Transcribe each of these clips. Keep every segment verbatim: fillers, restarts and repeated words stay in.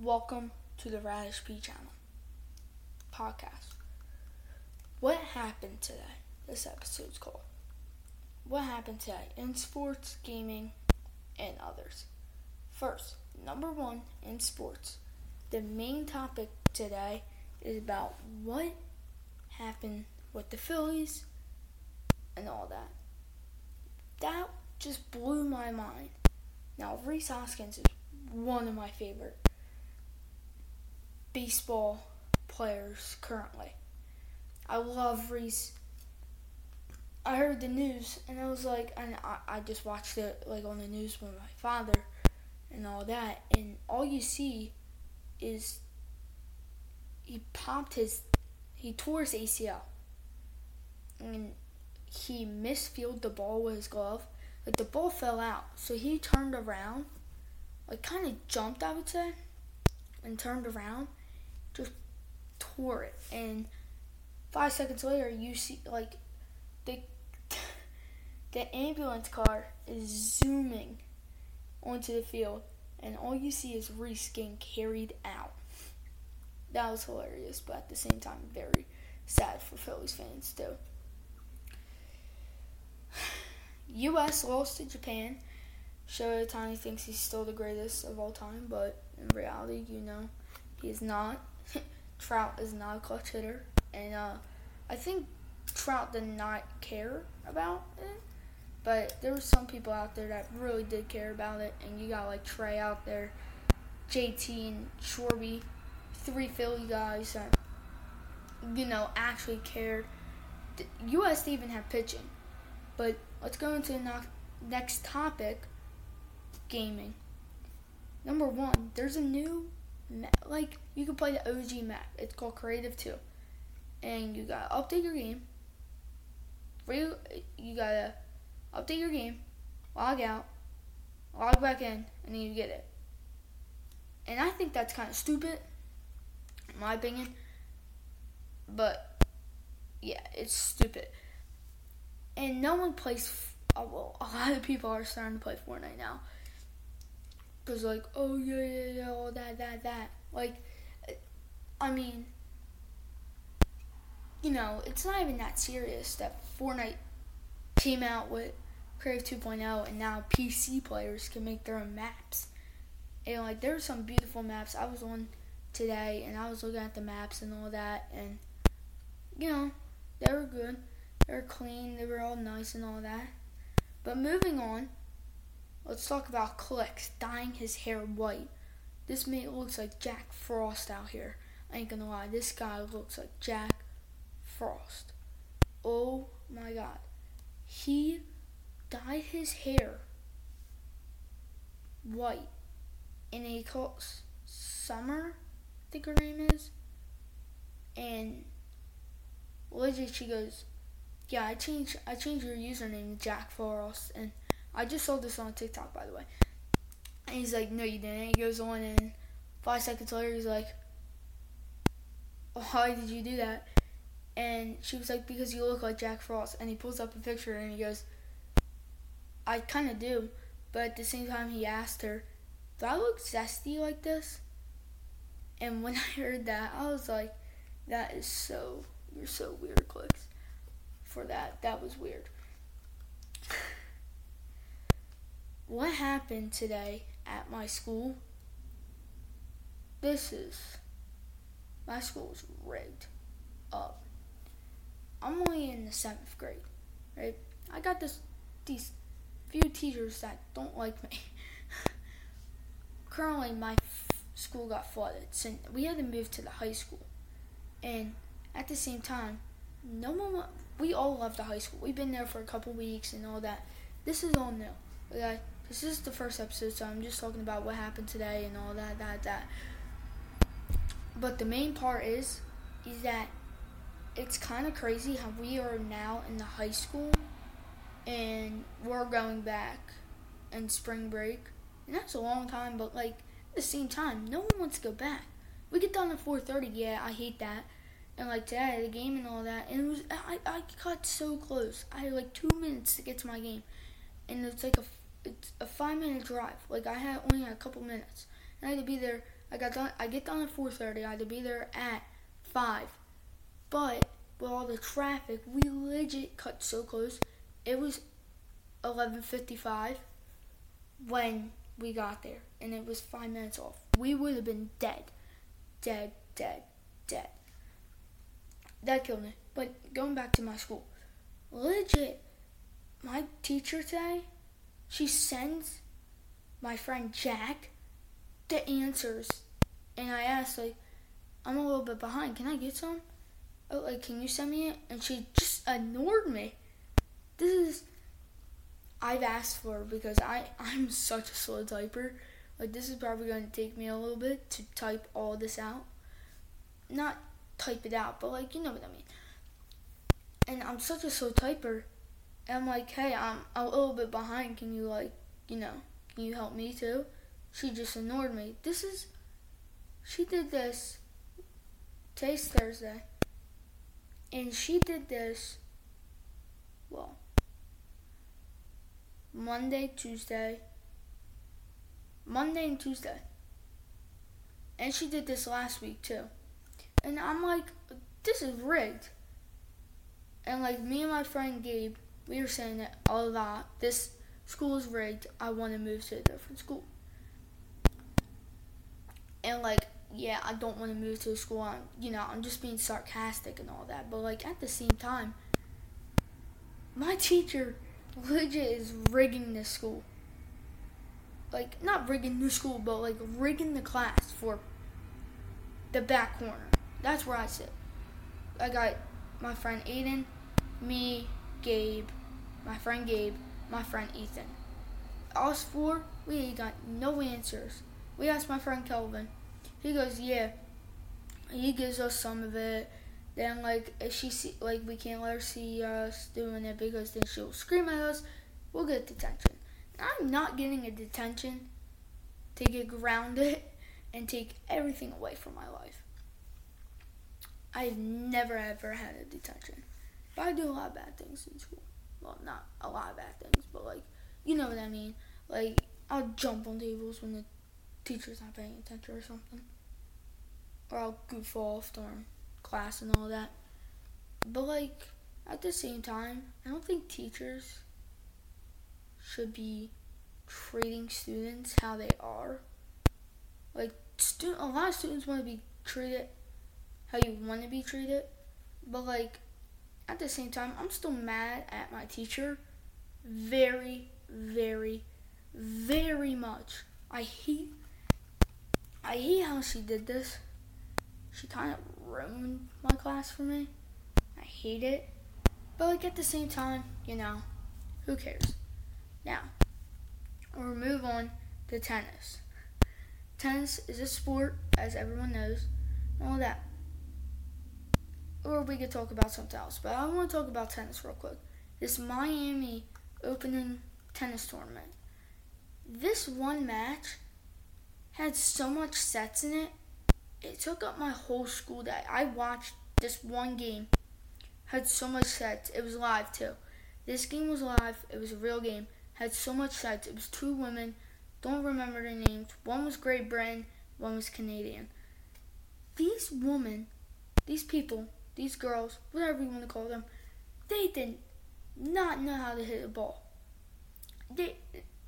Welcome to the Radish P Channel podcast. What happened today? This episode's called What Happened Today in Sports, Gaming, and Others. First, number one in sports. The main topic today is about what happened with the Phillies and all that. That just blew my mind. Now, Rhys Hoskins is one of my favorite baseball players currently. I love Rhys. I heard the news and I was like, and I, I just watched it like on the news with my father and all that, and all you see is he popped his, he tore his A C L and he misfielded the ball with his glove. Like the ball fell out, so he turned around, like kind of jumped I would say, and turned around. Just tore it, and five seconds later, you see like the the ambulance car is zooming onto the field, and all you see is Rhys getting carried out. That was hilarious, but at the same time, very sad for Phillies fans too. U S lost to Japan. Shota Tani thinks he's still the greatest of all time, but in reality, you know, he is not. Trout is not a clutch hitter, and uh, I think Trout did not care about it, but there were some people out there that really did care about it, and you got like Trey out there, J T and Shorby, three Philly guys that, you know, actually cared. The U S didn't even have pitching, but let's go into the no- next topic, gaming. Number one, there's a new Like, you can play the O G map. It's called Creative two. And you gotta update your game. Re- you gotta update your game, log out, log back in, and then you get it. And I think that's kind of stupid, in my opinion. But, yeah, it's stupid. And no one plays, f- oh, well, a lot of people are starting to play Fortnite now. Was like, oh yeah, yeah, yeah, all that, that, that. Like, I mean, you know, it's not even that serious that Fortnite came out with Creative two point oh and now P C players can make their own maps. And like, there were some beautiful maps. I was on today and I was looking at the maps and all that, and you know, they were good, they were clean, they were all nice and all that. But moving on. Let's talk about Clix dyeing his hair white. This mate looks like Jack Frost out here. I ain't gonna lie, this guy looks like Jack Frost. Oh my god. He dyed his hair white. And he calls Summer, I think her name is. And legit, she goes, yeah, I changed, I changed your username to Jack Frost. And I just saw this on TikTok, by the way. And he's like, no, you didn't. He goes on, and five seconds later, he's like, why did you do that? And she was like, because you look like Jack Frost. And he pulls up a picture, and he goes, I kind of do. But at the same time, he asked her, do I look zesty like this? And when I heard that, I was like, that is so, you're so weird, Clix. For that, that was weird. What happened today at my school? This is, my school is rigged up. I'm only in the seventh grade, right? I got this, these few teachers that don't like me. Currently, my f- school got flooded, so we had to move to the high school. And at the same time, no one, we all love the high school. We've been there for a couple weeks and all that. This is all new, okay? This is the first episode, so I'm just talking about what happened today and all that, that, that. But the main part is, is that it's kind of crazy how we are now in the high school, and we're going back in spring break. And that's a long time, but like, at the same time, no one wants to go back. We get done at four thirty, yeah, I hate that. And like today, the game and all that, and it was, I, I got so close. I had like two minutes to get to my game. And it's like a, it's a five minute drive. Like I had only had a couple minutes. And I had to be there I got done, I get done at four thirty. I had to be there at five. But with all the traffic, we legit cut so close. It was eleven fifty-five when we got there, and it was five minutes off. We would have been dead, dead, dead, dead. That killed me. But going back to my school, legit, my teacher today, she sends my friend Jack the answers, and I asked, like, I'm a little bit behind. Can I get some? Oh, like, can you send me it? And she just ignored me. This is, I've asked for it because I, I'm such a slow typer. Like, this is probably going to take me a little bit to type all this out. Not type it out, but, like, you know what I mean. And I'm such a slow typer. And I'm like, hey, I'm a little bit behind. Can you, like, you know, can you help me too? She just ignored me. This is, she did this, today's Thursday. And she did this, well, Monday, Tuesday, Monday and Tuesday. And she did this last week too. And I'm like, this is rigged. And like me and my friend Gabe, we were saying that a lot. This school is rigged. I want to move to a different school. And like, yeah, I don't want to move to a school. I'm, you know, I'm just being sarcastic and all that. But like at the same time, my teacher legit is rigging this school. Like, not rigging the school, but like rigging the class for the back corner. That's where I sit. I got my friend Aiden, me, Gabe, my friend Gabe, my friend Ethan. Us four, we got no answers. We asked my friend Kelvin. He goes, yeah. He gives us some of it. Then, like, if she see, like, we can't let her see us doing it because then she'll scream at us. We'll get detention. I'm not getting a detention to get grounded and take everything away from my life. I've never, ever had a detention. But I do a lot of bad things in school. Well, not a lot of bad things, but, like, you know what I mean. Like, I'll jump on tables when the teacher's not paying attention or something. Or I'll goof off during class and all that. But, like, at the same time, I don't think teachers should be treating students how they are. Like, stu- a lot of students want to be treated how you want to be treated. But, like, at the same time, I'm still mad at my teacher very, very, very much. I hate, I hate how she did this. She kind of ruined my class for me. I hate it. But, like, at the same time, you know, who cares? Now, we'll move on to tennis. Tennis is a sport, as everyone knows, and all that. Or we could talk about something else, but I want to talk about tennis real quick. This Miami Open tennis tournament. This one match had so much sets in it, it took up my whole school day. I watched this one game, had so much sets. It was live, too. This game was live. It was a real game. Had so much sets. It was two women. Don't remember their names. One was Great Britain. One was Canadian. These women, these people, these girls, whatever you want to call them, they did not know how to hit a ball. They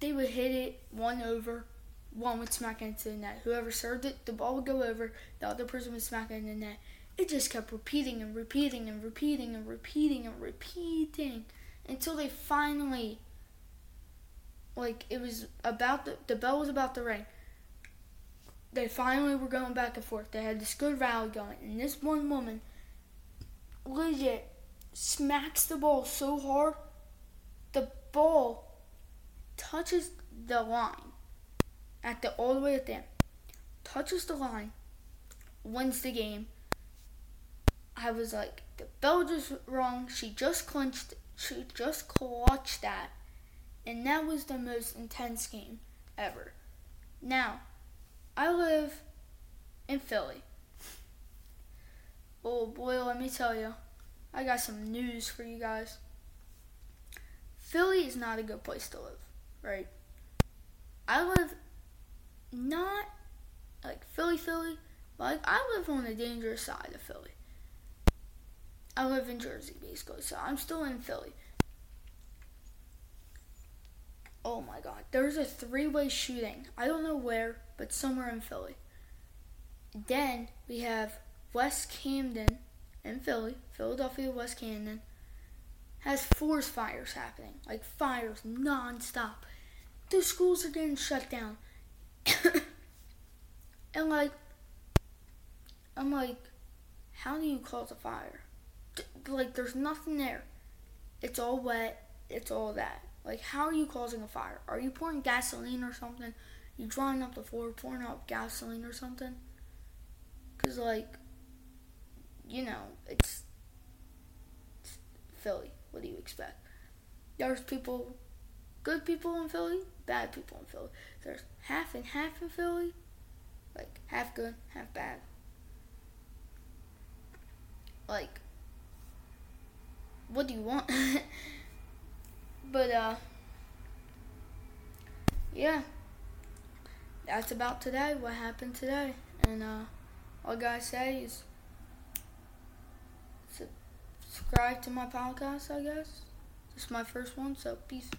they would hit it one over. One would smack into the net. Whoever served it, the ball would go over. The other person would smack into the net. It just kept repeating and repeating and repeating and repeating and repeating until they finally... Like, it was about, the, the bell was about to ring. They finally were going back and forth. They had this good rally going. And this one woman, legit, smacks the ball so hard, the ball touches the line. At the, all the way at the end. Touches the line. Wins the game. I was like, the bell just rung. She just clinched. She just clutched that. And that was the most intense game ever. Now, I live in Philly. Oh boy, let me tell you. I got some news for you guys. Philly is not a good place to live, right? I live not like Philly, Philly. Like, I live on the dangerous side of Philly. I live in Jersey, basically, so I'm still in Philly. Oh, my God. There was a three-way shooting. I don't know where, but somewhere in Philly. Then we have West Camden in Philly. Philadelphia, West Camden. Has forest fires happening. Like, fires non-stop. The schools are getting shut down. And, like, I'm like, how do you cause a fire? Like, there's nothing there. It's all wet. It's all that. Like, how are you causing a fire? Are you pouring gasoline or something? You drying up the floor, pouring out gasoline or something? Because, like, you know, it's, it's Philly. What do you expect? There's people, good people in Philly, bad people in Philly. There's half and half in Philly. Like, half good, half bad. Like, what do you want? But, uh, yeah, that's about today, what happened today. And, uh, all I gotta say is subscribe to my podcast, I guess. This is my first one, so peace.